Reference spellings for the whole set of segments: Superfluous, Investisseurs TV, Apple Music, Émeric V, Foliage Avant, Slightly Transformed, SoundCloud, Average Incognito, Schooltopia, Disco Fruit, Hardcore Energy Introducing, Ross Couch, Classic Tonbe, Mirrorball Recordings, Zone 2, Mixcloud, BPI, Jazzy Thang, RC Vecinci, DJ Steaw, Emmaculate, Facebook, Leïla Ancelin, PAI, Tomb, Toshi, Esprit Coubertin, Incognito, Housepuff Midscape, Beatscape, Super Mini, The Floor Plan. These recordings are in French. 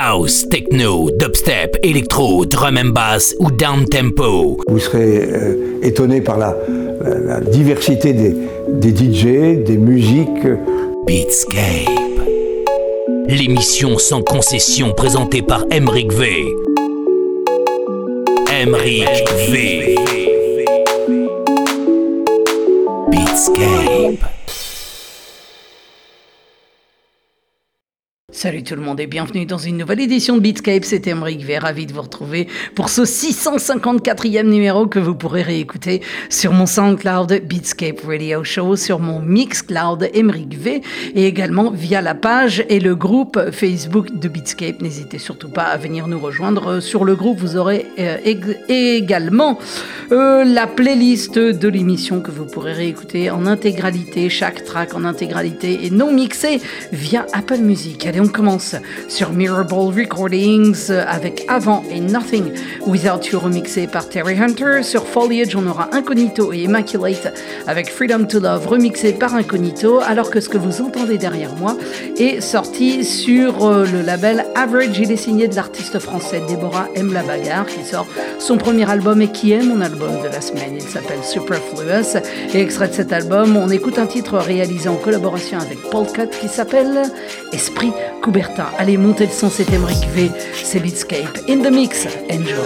house, techno, dubstep, électro, drum and bass ou down-tempo. Vous serez étonné par la diversité des DJ, des musiques. Beatscape, l'émission sans concession présentée par Émeric V. Émeric V. Beatscape. Salut tout le monde et bienvenue dans une nouvelle édition de Beatscape, c'est Émeric V, ravi de vous retrouver pour ce 654e numéro que vous pourrez réécouter sur mon SoundCloud Beatscape Radio Show, sur mon Mixcloud Émeric V et également via la page et le groupe Facebook de Beatscape. N'hésitez surtout pas à venir nous rejoindre sur le groupe, vous aurez également la playlist de l'émission que vous pourrez réécouter en intégralité, chaque track en intégralité et non mixé via Apple Music. Allez, on commence sur Mirrorball Recordings avec Avant et Nothing Without You remixé par Terry Hunter. Sur Foliage, on aura Incognito et Immaculate avec Freedom to Love remixé par Incognito, alors que ce que vous entendez derrière moi est sorti sur le label Average. Il est signé de l'artiste français Déborah Aime La Bagarre qui sort son premier album et qui est mon album de la semaine. Il s'appelle Superfluous et extrait de cet album, on écoute un titre réalisé en collaboration avec Paul Cut qui s'appelle Esprit Coubertin. Allez, montez le son, c'est Émeric V, c'est Beatscape. In the mix, enjoy.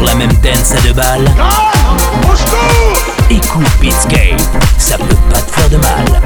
toujours la même dance à deux balles. Écoute Beatscape, ça peut pas te faire de mal.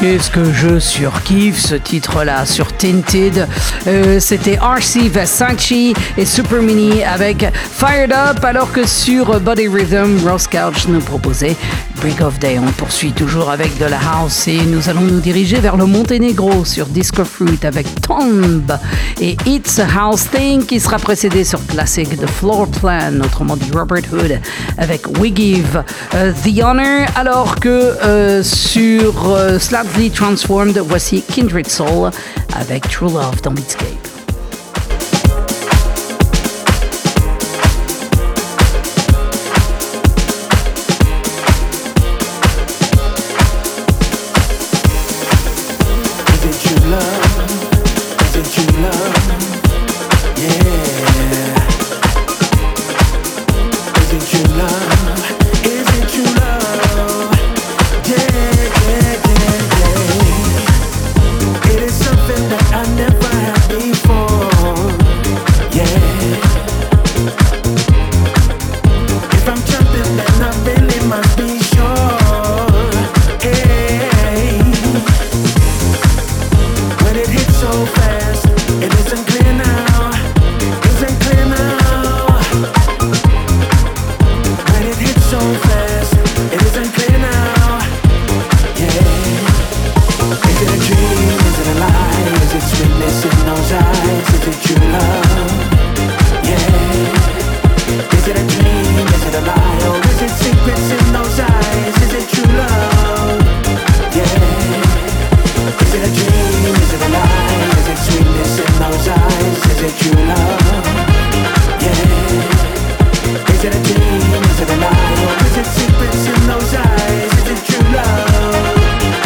Qu'est-ce que je surkiffe ce titre-là sur Tinted. C'était RC Vecinci et Super Mini avec Fired Up, alors que sur Body Rhythm, Ross Couch nous proposait Break of Day. On poursuit toujours avec de la house et nous allons nous diriger vers le Monténégro sur Disco Fruit avec Tomb et It's a House Thing, qui sera précédé sur classique The Floor Plan, autrement dit Robert Hood, avec We Give the Honor, alors que sur Slightly Transformed, voici Kindred Soul avec True Love dans Beatscape. Is it a dream? Is it a lie? Or is it secrets in those eyes? Is it true love?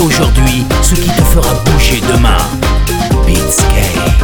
aujourd'hui ce qui te fera bouger demain. Beatscape.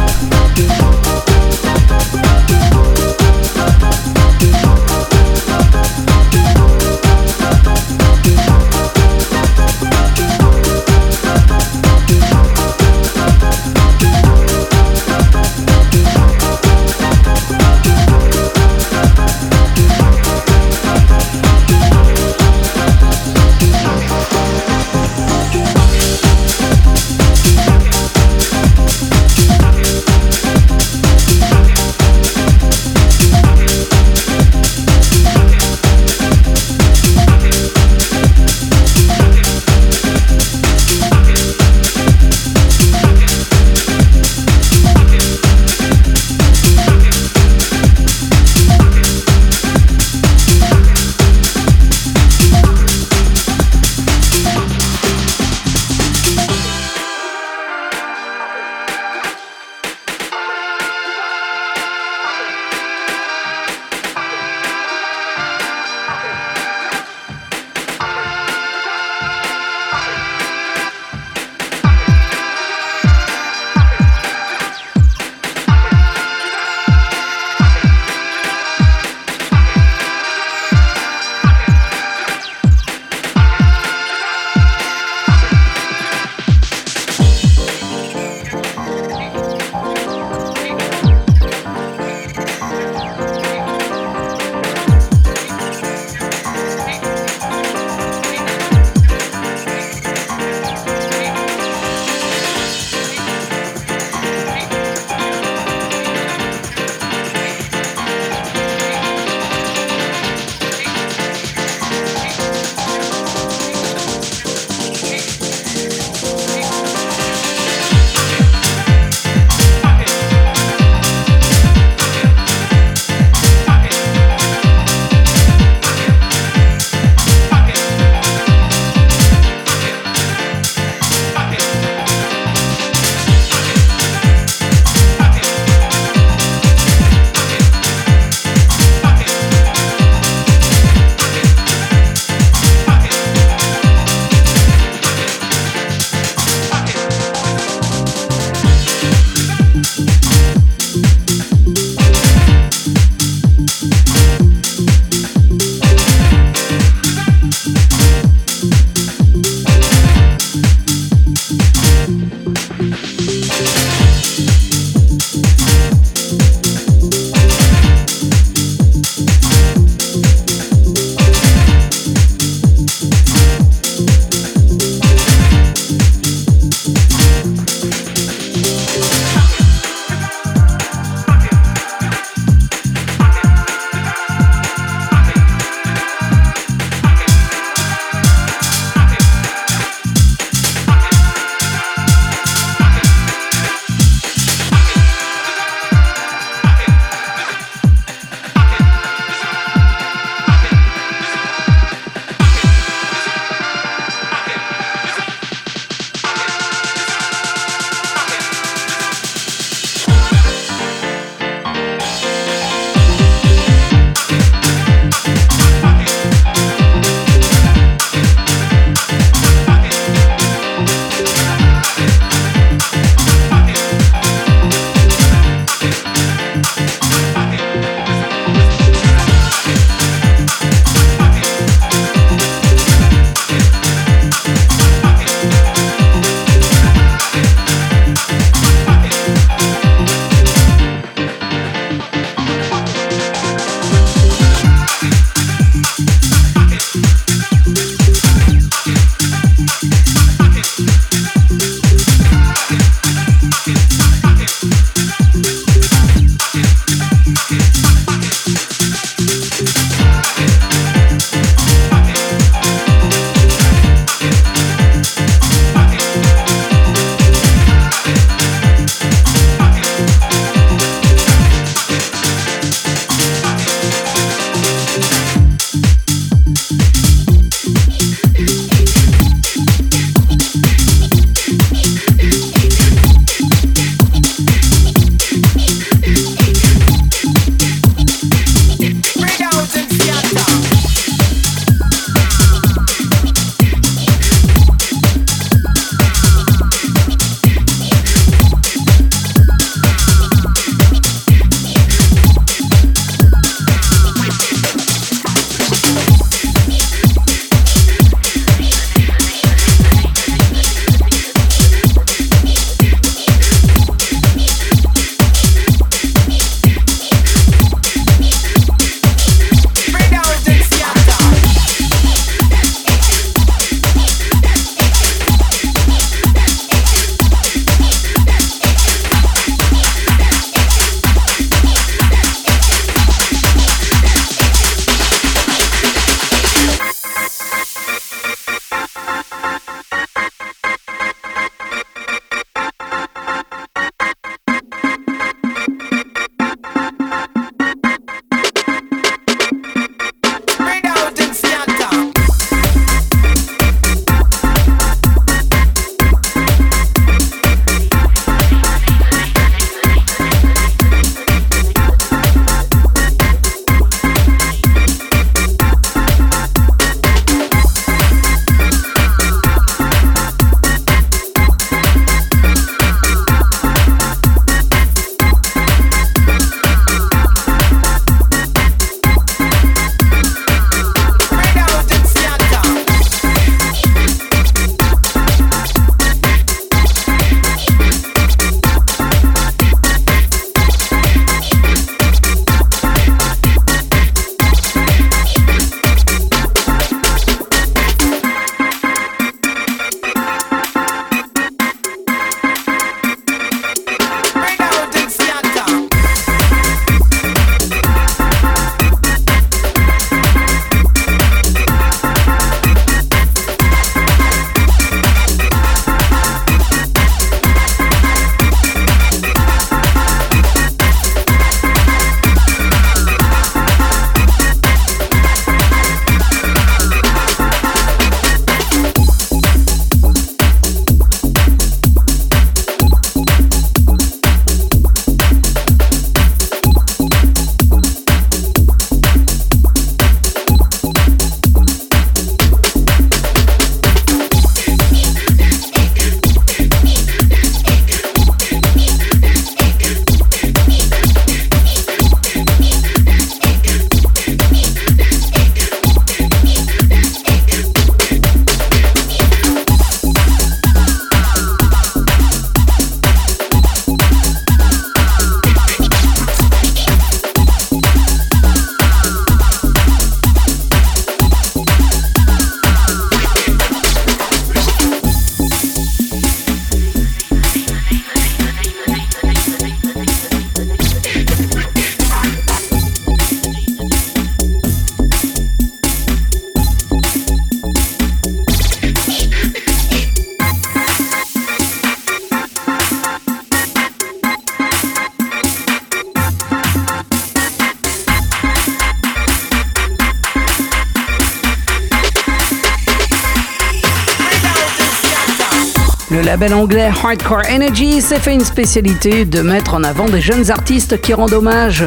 Le label anglais Hardcore Energy s'est fait une spécialité de mettre en avant des jeunes artistes qui rendent hommage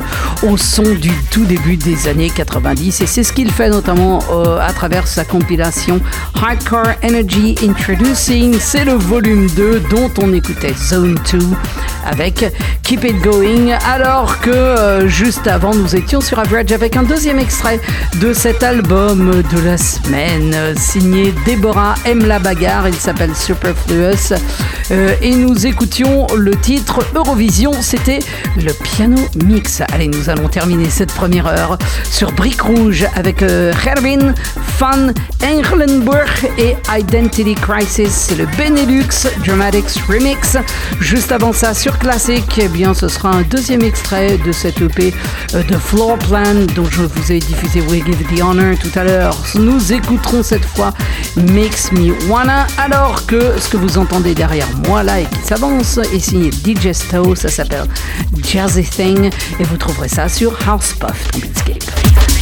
au son du tout début des années 90, et c'est ce qu'il fait notamment à travers sa compilation Hardcore Energy Introducing. C'est le volume 2 dont on écoutait Zone 2 avec Keep It Going, alors que juste avant nous étions sur Average avec un deuxième extrait de cet album de la semaine signé Déborah Aime La Bagarre. Il s'appelle Superfluous et nous écoutions le titre Eurovision, c'était le piano mix. Allez, nous allons terminer cette première heure sur Brique Rouge avec Herbin van Engelenburg et Identity Crisis, c'est le Benelux Dramatics Remix. Juste avant ça, sur Classic, eh bien, ce sera un deuxième extrait de cette EP de Floor Plan dont je vous ai diffusé We Give the Honor tout à l'heure. Nous écouterons cette fois Makes Me Wanna, alors que ce que vous entendez derrière moi là et qui s'avance est signé DJ Steaw, ça s'appelle Jazzy Thang et vous trouverez ça sur Housepuff Midscape.